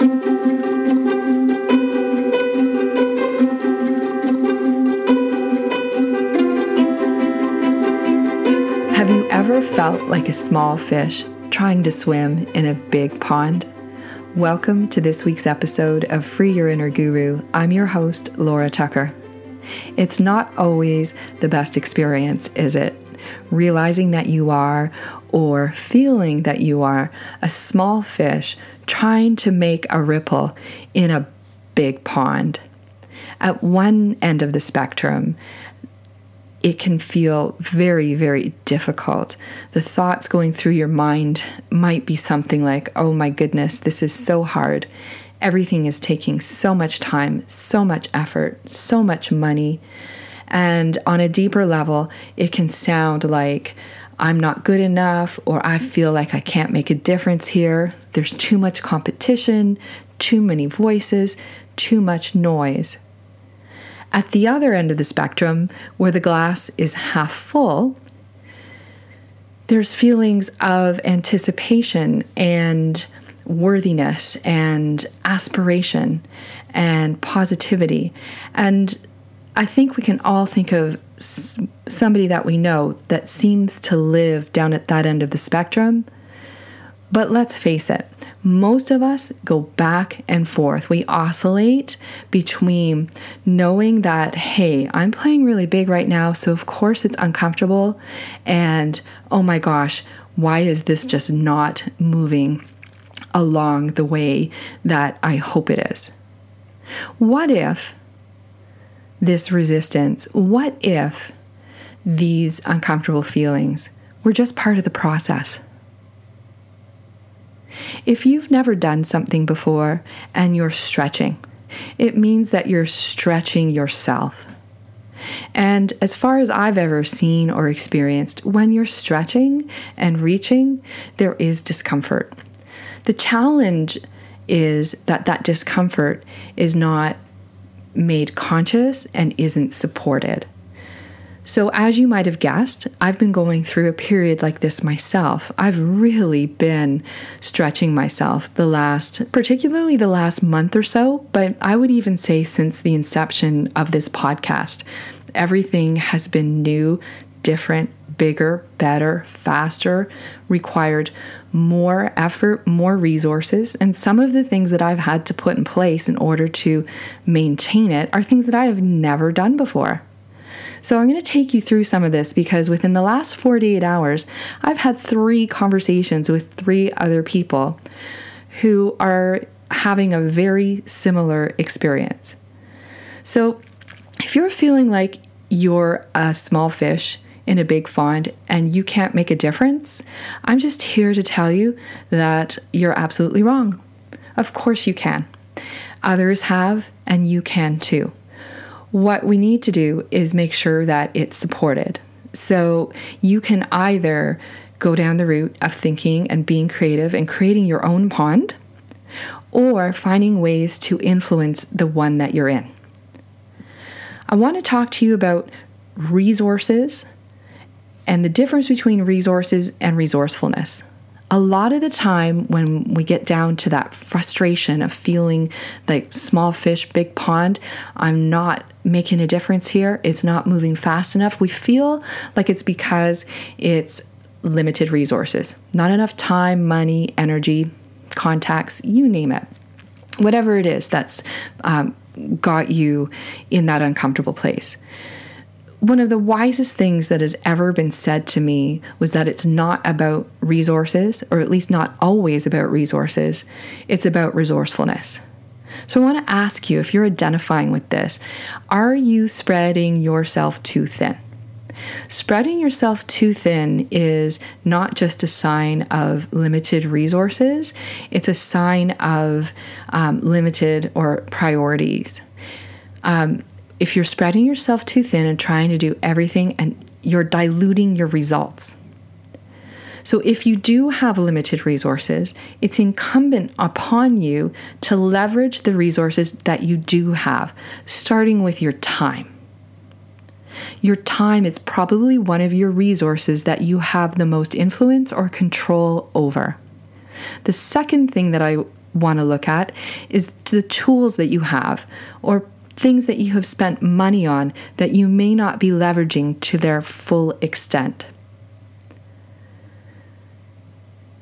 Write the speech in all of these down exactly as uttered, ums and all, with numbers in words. Have you ever felt like a small fish trying to swim in a big pond? Welcome to this week's episode of Free Your Inner Guru. I'm your host, Laura Tucker. It's not always the best experience, is it? Realizing that you are, or feeling that you are, a small fish trying to make a ripple in a big pond. At one end of the spectrum, it can feel very, very difficult. The thoughts going through your mind might be something like, oh my goodness, this is so hard. Everything is taking so much time, so much effort, so much money. And on a deeper level, it can sound like I'm not good enough, or I feel like I can't make a difference here. There's too much competition, too many voices, too much noise. At the other end of the spectrum, where the glass is half full, there's feelings of anticipation and worthiness and aspiration and positivity. And I think we can all think of somebody that we know that seems to live down at that end of the spectrum. But let's face it, most of us go back and forth. We oscillate between knowing that, hey, I'm playing really big right now, so of course it's uncomfortable, and oh my gosh, why is this just not moving along the way that I hope it is? What if this resistance, what if these uncomfortable feelings were just part of the process? If you've never done something before and you're stretching, it means that you're stretching yourself. And as far as I've ever seen or experienced, when you're stretching and reaching, there is discomfort. The challenge is that that discomfort is not made conscious and isn't supported. So as you might have guessed, I've been going through a period like this myself. I've really been stretching myself the last, particularly the last month or so, but I would even say since the inception of this podcast. Everything has been new, different, bigger, better, faster, required more effort, more resources. And some of the things that I've had to put in place in order to maintain it are things that I have never done before. So I'm going to take you through some of this because within the last forty-eight hours, I've had three conversations with three other people who are having a very similar experience. So if you're feeling like you're a small fish in a big pond and you can't make a difference, I'm just here to tell you that you're absolutely wrong. Of course you can. Others have, and you can too. What we need to do is make sure that it's supported. So you can either go down the route of thinking and being creative and creating your own pond, or finding ways to influence the one that you're in. I want to talk to you about resources and the difference between resources and resourcefulness. A lot of the time when we get down to that frustration of feeling like small fish, big pond, I'm not making a difference here, it's not moving fast enough, we feel like it's because it's limited resources, not enough time, money, energy, contacts, you name it. Whatever it is that's um, got you in that uncomfortable place. One of the wisest things that has ever been said to me was that it's not about resources, or at least not always about resources. It's about resourcefulness. So I want to ask you, if you're identifying with this, are you spreading yourself too thin? Spreading yourself too thin is not just a sign of limited resources. It's a sign of um, limited or priorities. Um, If you're spreading yourself too thin and trying to do everything, and you're diluting your results. So if you do have limited resources, it's incumbent upon you to leverage the resources that you do have, starting with your time. Your time is probably one of your resources that you have the most influence or control over. The second thing that I want to look at is the tools that you have or things that you have spent money on that you may not be leveraging to their full extent.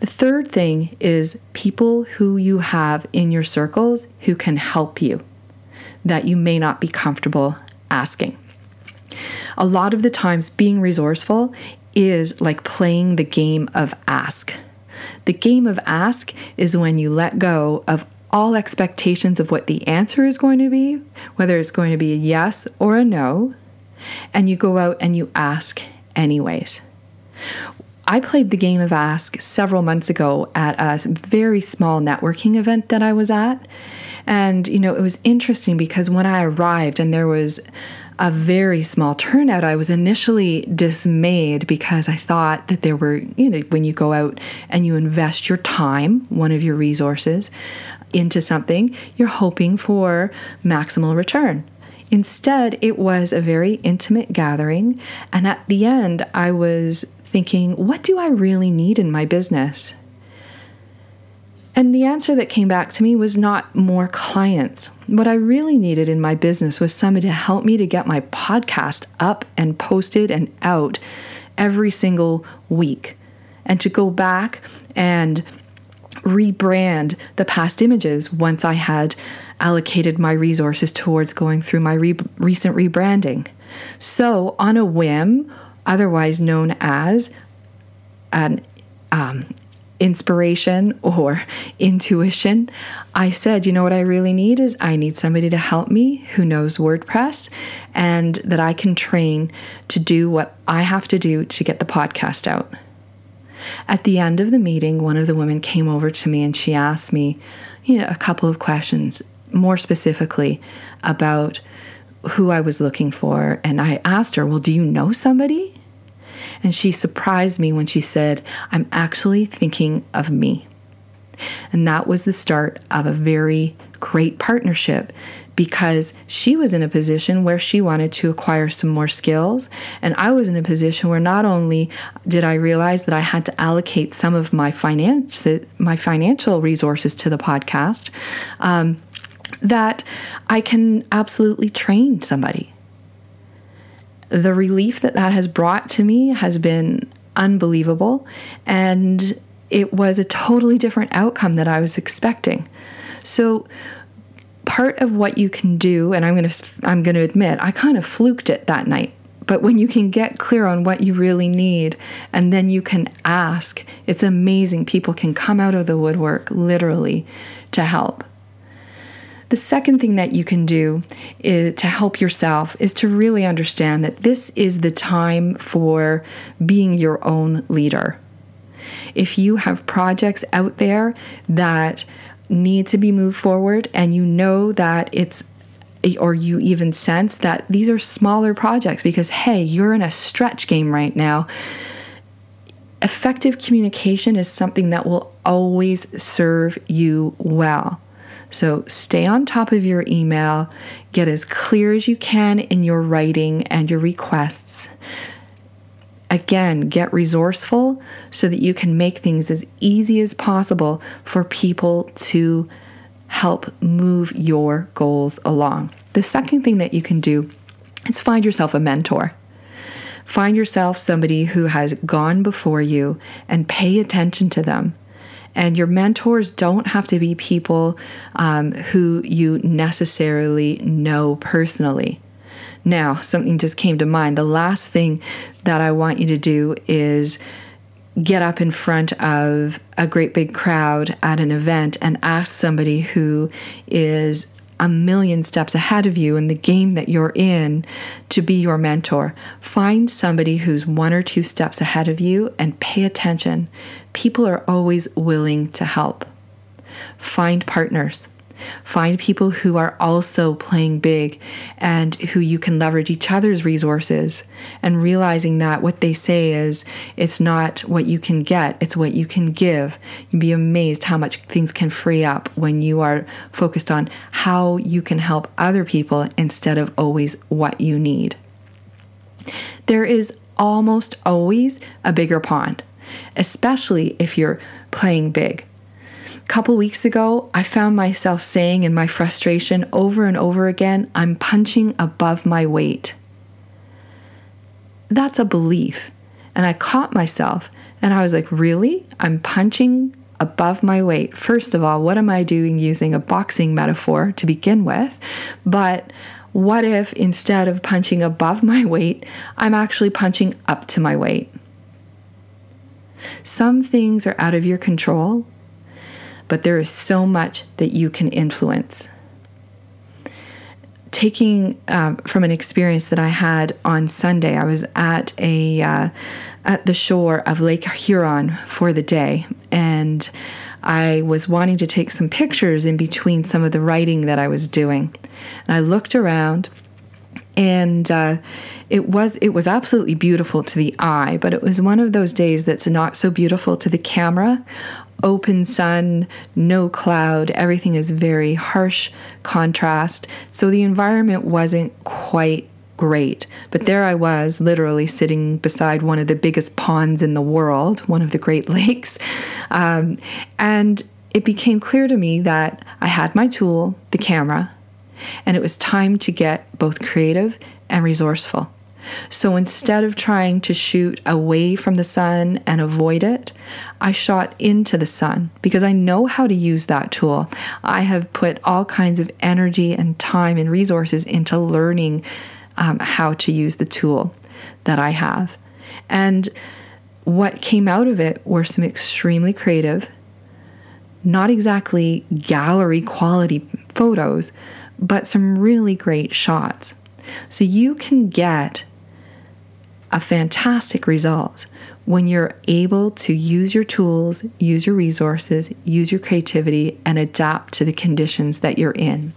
The third thing is people who you have in your circles who can help you that you may not be comfortable asking. A lot of the times being resourceful is like playing the game of ask. The game of ask is when you let go of all expectations of what the answer is going to be, whether it's going to be a yes or a no, and you go out and you ask anyways. I played the game of ask several months ago at a very small networking event that I was at. And, you know, it was interesting because when I arrived and there was a very small turnout, I was initially dismayed because I thought that there were, you know, when you go out and you invest your time, one of your resources, into something, you're hoping for maximal return. Instead, it was a very intimate gathering. And at the end, I was thinking, what do I really need in my business? And the answer that came back to me was not more clients. What I really needed in my business was somebody to help me to get my podcast up and posted and out every single week, and to go back and rebrand the past images once I had allocated my resources towards going through my re- recent rebranding. So on a whim, otherwise known as an um, inspiration or intuition, I said, you know what I really need is I need somebody to help me who knows WordPress and that I can train to do what I have to do to get the podcast out. At the end of the meeting, one of the women came over to me and she asked me, you know, a couple of questions, more specifically about who I was looking for. And I asked her, well, do you know somebody? And she surprised me when she said, I'm actually thinking of me. And that was the start of a very great partnership because she was in a position where she wanted to acquire some more skills. And I was in a position where not only did I realize that I had to allocate some of my finance, my financial resources to the podcast, um, that I can absolutely train somebody. The relief that that has brought to me has been unbelievable, and it was a totally different outcome that I was expecting. So part of what you can do, and I'm going to I'm going to admit, I kind of fluked it that night. But when you can get clear on what you really need and then you can ask, it's amazing. People can come out of the woodwork literally to help. The second thing that you can do is, to help yourself is to really understand that this is the time for being your own leader. If you have projects out there that need to be moved forward and you know that it's, or you even sense that these are smaller projects because, hey, you're in a stretch game right now, effective communication is something that will always serve you well. So stay on top of your email, get as clear as you can in your writing and your requests. Again, get resourceful so that you can make things as easy as possible for people to help move your goals along. The second thing that you can do is find yourself a mentor. Find yourself somebody who has gone before you and pay attention to them. And your mentors don't have to be people um, who you necessarily know personally. Now, something just came to mind. The last thing that I want you to do is get up in front of a great big crowd at an event and ask somebody who is a million steps ahead of you in the game that you're in to be your mentor. Find somebody who's one or two steps ahead of you and pay attention. People are always willing to help. Find partners. Find people who are also playing big and who you can leverage each other's resources, and realizing that what they say is it's not what you can get, it's what you can give. You'd be amazed how much things can free up when you are focused on how you can help other people instead of always what you need. There is almost always a bigger pond, especially if you're playing big. couple weeks ago, I found myself saying in my frustration over and over again, I'm punching above my weight. That's a belief. And I caught myself and I was like, really? I'm punching above my weight. First of all, what am I doing using a boxing metaphor to begin with? But what if instead of punching above my weight, I'm actually punching up to my weight? Some things are out of your control, but there is so much that you can influence. Taking uh, from an experience that I had on Sunday, I was at a uh, at the shore of Lake Huron for the day, and I was wanting to take some pictures in between some of the writing that I was doing. And I looked around, and uh, it was it was absolutely beautiful to the eye, but it was one of those days that's not so beautiful to the camera. Open sun, no cloud, everything is very harsh contrast. So the environment wasn't quite great. But there I was, literally sitting beside one of the biggest ponds in the world, one of the Great Lakes. Um, and it became clear to me that I had my tool, the camera, and it was time to get both creative and resourceful. So instead of trying to shoot away from the sun and avoid it, I shot into the sun because I know how to use that tool. I have put all kinds of energy and time and resources into learning um, how to use the tool that I have. And what came out of it were some extremely creative, not exactly gallery quality photos, but some really great shots. So you can get a fantastic result when you're able to use your tools, use your resources, use your creativity, and adapt to the conditions that you're in.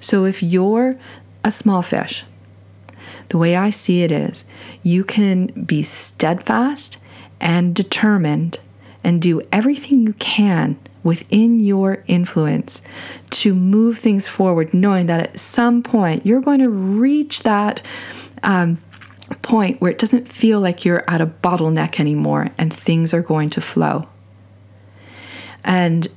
So if you're a small fish, the way I see it is you can be steadfast and determined and do everything you can within your influence to move things forward, knowing that at some point you're going to reach that um, point where it doesn't feel like you're at a bottleneck anymore and things are going to flow. And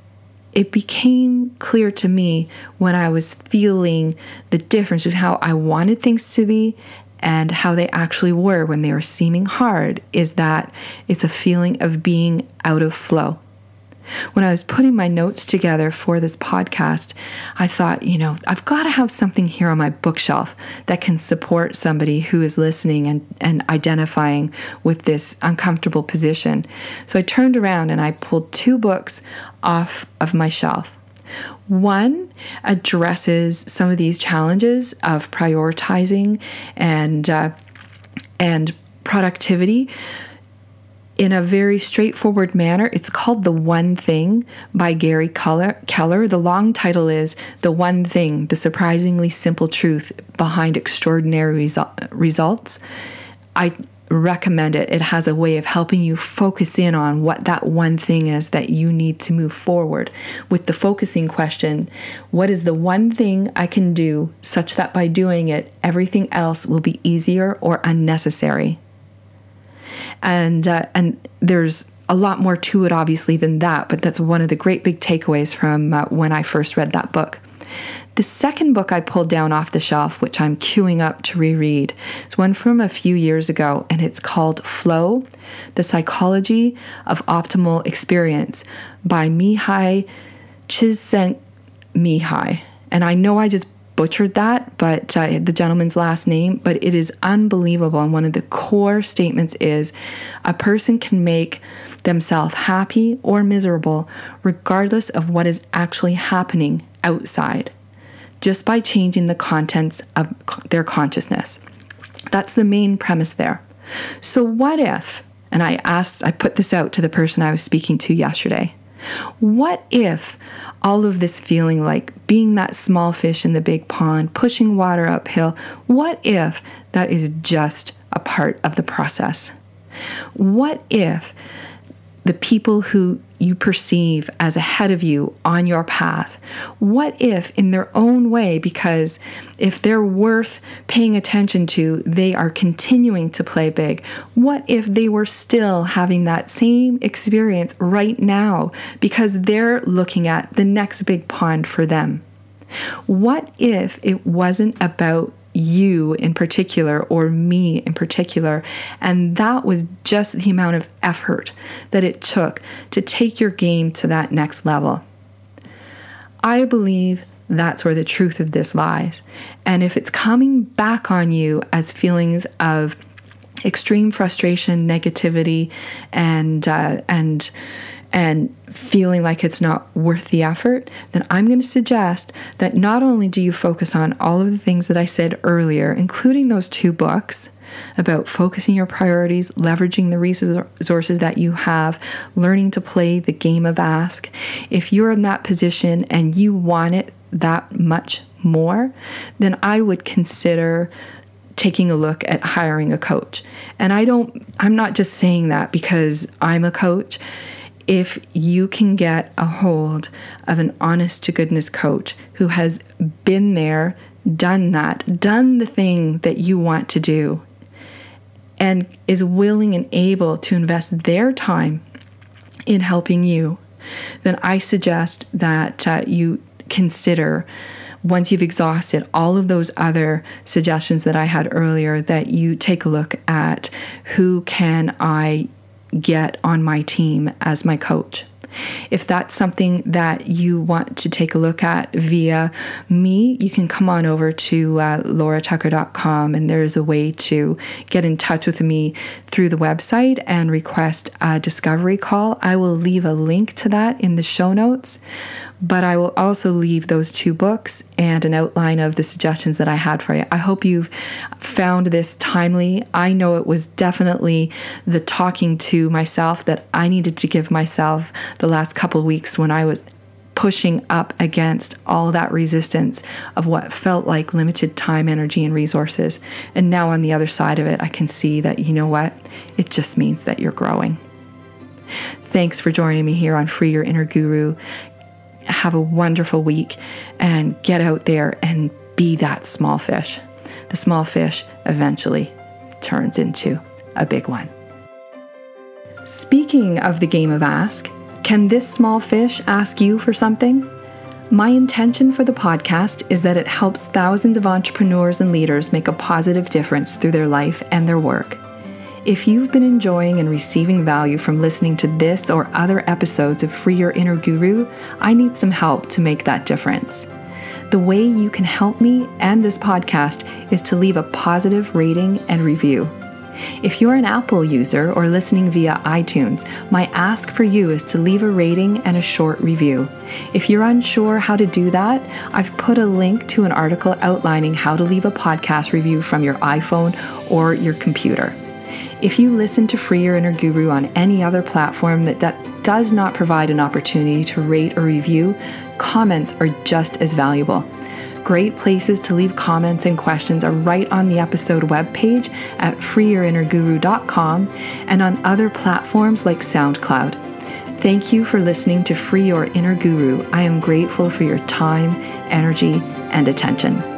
it became clear to me when I was feeling the difference of how I wanted things to be and how they actually were when they were seeming hard, is that it's a feeling of being out of flow. When I was putting my notes together for this podcast, I thought, you know, I've got to have something here on my bookshelf that can support somebody who is listening and, and identifying with this uncomfortable position. So I turned around and I pulled two books off of my shelf. One addresses some of these challenges of prioritizing and uh, and productivity in a very straightforward manner. It's called The One Thing by Gary Keller. The long title is The One Thing, The Surprisingly Simple Truth Behind Extraordinary Resu- Results. I recommend it. It has a way of helping you focus in on what that one thing is that you need to move forward with the focusing question, what is the one thing I can do such that by doing it, everything else will be easier or unnecessary? And uh, and there's a lot more to it, obviously, than that. But that's one of the great big takeaways from uh, when I first read that book. The second book I pulled down off the shelf, which I'm queuing up to reread, is one from a few years ago, and it's called Flow, The Psychology of Optimal Experience by Mihaly Csikszentmihalyi. And I know I just butchered that, but uh, the gentleman's last name, but it is unbelievable. And one of the core statements is a person can make themselves happy or miserable regardless of what is actually happening outside just by changing the contents of their consciousness. That's the main premise there. So what if, and I asked, I put this out to the person I was speaking to yesterday, what if all of this feeling like being that small fish in the big pond, pushing water uphill, what if that is just a part of the process? What if the people who you perceive as ahead of you on your path. What if in their own way, because if they're worth paying attention to, they are continuing to play big. What if they were still having that same experience right now because they're looking at the next big pond for them? What if it wasn't about you in particular or me in particular, and that was just the amount of effort that it took to take your game to that next level? I believe that's where the truth of this lies. And if it's coming back on you as feelings of extreme frustration, negativity, and uh, and and feeling like it's not worth the effort, then I'm going to suggest that not only do you focus on all of the things that I said earlier, including those two books about focusing your priorities, leveraging the resources that you have, learning to play the game of ask. If you're in that position and you want it that much more, then I would consider taking a look at hiring a coach. And I don't, I'm not just saying that because I'm a coach. If you can get a hold of an honest-to-goodness coach who has been there, done that, done the thing that you want to do, and is willing and able to invest their time in helping you, then I suggest that uh, you consider, once you've exhausted all of those other suggestions that I had earlier, that you take a look at who can I get on my team as my coach. If that's something that you want to take a look at via me, you can come on over to uh, laura tucker dot com, and there's a way to get in touch with me through the website and request a discovery call. I will leave a link to that in the show notes, but I will also leave those two books and an outline of the suggestions that I had for you. I hope you've found this timely. I know it was definitely the talking to myself that I needed to give myself the last couple weeks when I was pushing up against all that resistance of what felt like limited time, energy, and resources. And now on the other side of it, I can see that, you know what? It just means that you're growing. Thanks for joining me here on Free Your Inner Guru. Have a wonderful week and get out there and be that small fish. The small fish eventually turns into a big one. Speaking of the game of ask, can this small fish ask you for something? My intention for the podcast is that it helps thousands of entrepreneurs and leaders make a positive difference through their life and their work. If you've been enjoying and receiving value from listening to this or other episodes of Free Your Inner Guru, I need some help to make that difference. The way you can help me and this podcast is to leave a positive rating and review. If you're an Apple user or listening via iTunes, my ask for you is to leave a rating and a short review. If you're unsure how to do that, I've put a link to an article outlining how to leave a podcast review from your iPhone or your computer. If you listen to Free Your Inner Guru on any other platform that, that does not provide an opportunity to rate or review, comments are just as valuable. Great places to leave comments and questions are right on the episode webpage at free your inner guru dot com and on other platforms like SoundCloud. Thank you for listening to Free Your Inner Guru. I am grateful for your time, energy, and attention.